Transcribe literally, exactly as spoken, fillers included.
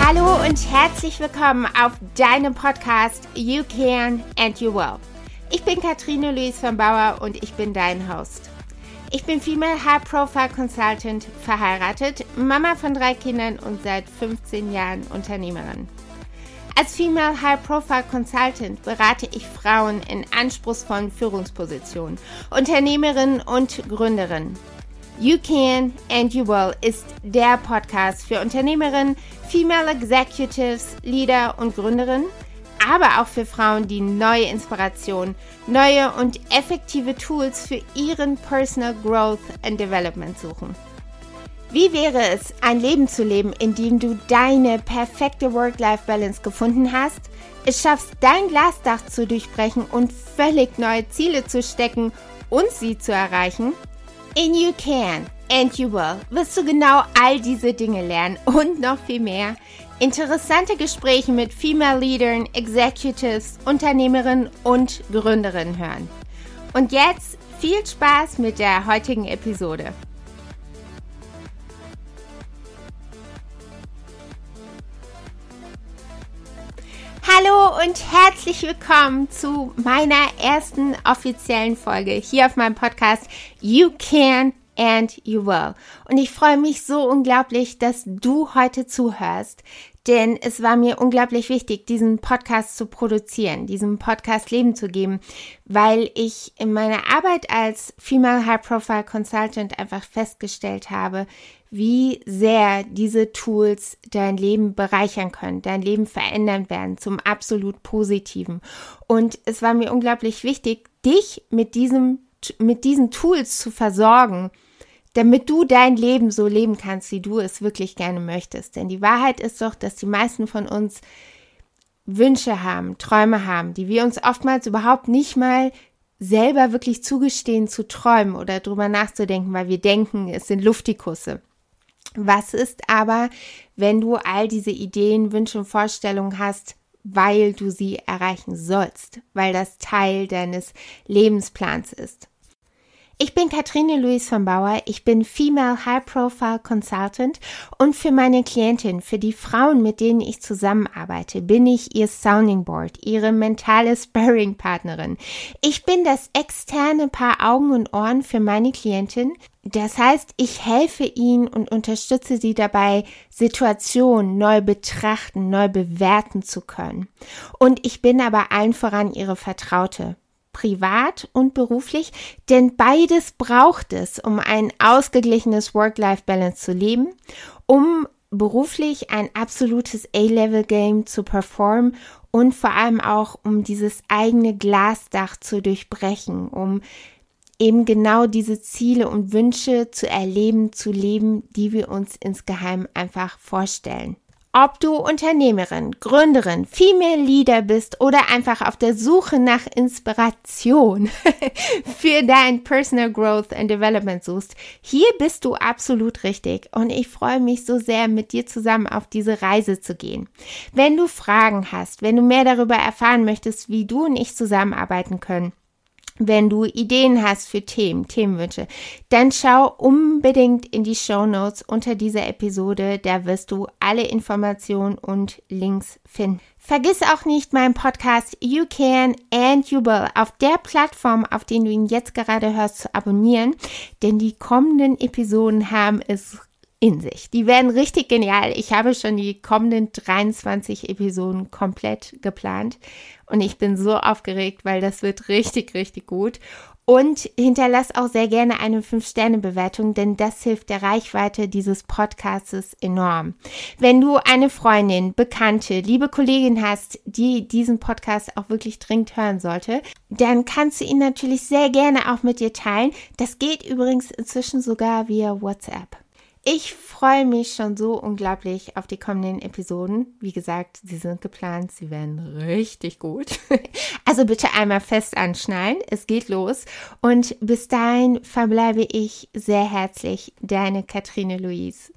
Hallo und herzlich willkommen auf deinem Podcast You Can and You Will. Ich bin Kathrine Louis von Bauer und ich bin dein Host. Ich bin Female High Profile Consultant, verheiratet, Mama von drei Kindern und seit fünfzehn Jahren Unternehmerin. Als Female High Profile Consultant berate ich Frauen in anspruchsvollen Führungspositionen, Unternehmerinnen und Gründerinnen. You Can and You Will ist der Podcast für Unternehmerinnen, Female Executives, Leader und Gründerinnen, aber auch für Frauen, die neue Inspiration, neue und effektive Tools für ihren Personal Growth and Development suchen. Wie wäre es, ein Leben zu leben, in dem du deine perfekte Work-Life-Balance gefunden hast, es schaffst, dein Glasdach zu durchbrechen und völlig neue Ziele zu stecken und sie zu erreichen? In You Can and You Will wirst du genau all diese Dinge lernen und noch viel mehr. Interessante Gespräche mit Female Leadern, Executives, Unternehmerinnen und Gründerinnen hören. Und jetzt viel Spaß mit der heutigen Episode. Hallo und herzlich willkommen zu meiner ersten offiziellen Folge hier auf meinem Podcast You Can and You Will. Und ich freue mich so unglaublich, dass du heute zuhörst, denn es war mir unglaublich wichtig, diesen Podcast zu produzieren, diesem Podcast Leben zu geben, weil ich in meiner Arbeit als Female High Profile Consultant einfach festgestellt habe, wie sehr diese Tools dein Leben bereichern können, dein Leben verändern werden zum absolut Positiven. Und es war mir unglaublich wichtig, dich mit diesem mit diesen Tools zu versorgen, damit du dein Leben so leben kannst, wie du es wirklich gerne möchtest. Denn die Wahrheit ist doch, dass die meisten von uns Wünsche haben, Träume haben, die wir uns oftmals überhaupt nicht mal selber wirklich zugestehen zu träumen oder drüber nachzudenken, weil wir denken, es sind Luftikusse. Was ist aber, wenn du all diese Ideen, Wünsche und Vorstellungen hast, weil du sie erreichen sollst, weil das Teil deines Lebensplans ist? Ich bin Kathrine Louis von Bauer, ich bin Female High Profile Consultant und für meine Klientin, für die Frauen, mit denen ich zusammenarbeite, bin ich ihr Sounding Board, ihre mentale Sparring-Partnerin. Ich bin das externe Paar Augen und Ohren für meine Klientin. Das heißt, ich helfe ihnen und unterstütze sie dabei, Situationen neu betrachten, neu bewerten zu können. Und ich bin aber allen voran ihre Vertraute. Privat und beruflich, denn beides braucht es, um ein ausgeglichenes Work-Life-Balance zu leben, um beruflich ein absolutes A-Level-Game zu performen und vor allem auch, um dieses eigene Glasdach zu durchbrechen, um eben genau diese Ziele und Wünsche zu erleben, zu leben, die wir uns insgeheim einfach vorstellen. Ob du Unternehmerin, Gründerin, Female Leader bist oder einfach auf der Suche nach Inspiration für dein Personal Growth and Development suchst, hier bist du absolut richtig und ich freue mich so sehr, mit dir zusammen auf diese Reise zu gehen. Wenn du Fragen hast, wenn du mehr darüber erfahren möchtest, wie du und ich zusammenarbeiten können, wenn du Ideen hast für Themen, Themenwünsche, dann schau unbedingt in die Shownotes unter dieser Episode, da wirst du alle Informationen und Links finden. Vergiss auch nicht meinen Podcast You Can and You Will auf der Plattform, auf der du ihn jetzt gerade hörst, zu abonnieren, denn die kommenden Episoden haben es in sich. Die werden richtig genial. Ich habe schon die kommenden dreiundzwanzig Episoden komplett geplant und ich bin so aufgeregt, weil das wird richtig, richtig gut. Und hinterlass auch sehr gerne eine fünf Sterne Bewertung, denn das hilft der Reichweite dieses Podcasts enorm. Wenn du eine Freundin, Bekannte, liebe Kollegin hast, die diesen Podcast auch wirklich dringend hören sollte, dann kannst du ihn natürlich sehr gerne auch mit dir teilen. Das geht übrigens inzwischen sogar via WhatsApp. Ich freue mich schon so unglaublich auf die kommenden Episoden. Wie gesagt, sie sind geplant, sie werden richtig gut. Also bitte einmal fest anschnallen, es geht los. Und bis dahin verbleibe ich sehr herzlich, deine Kathrine Louis.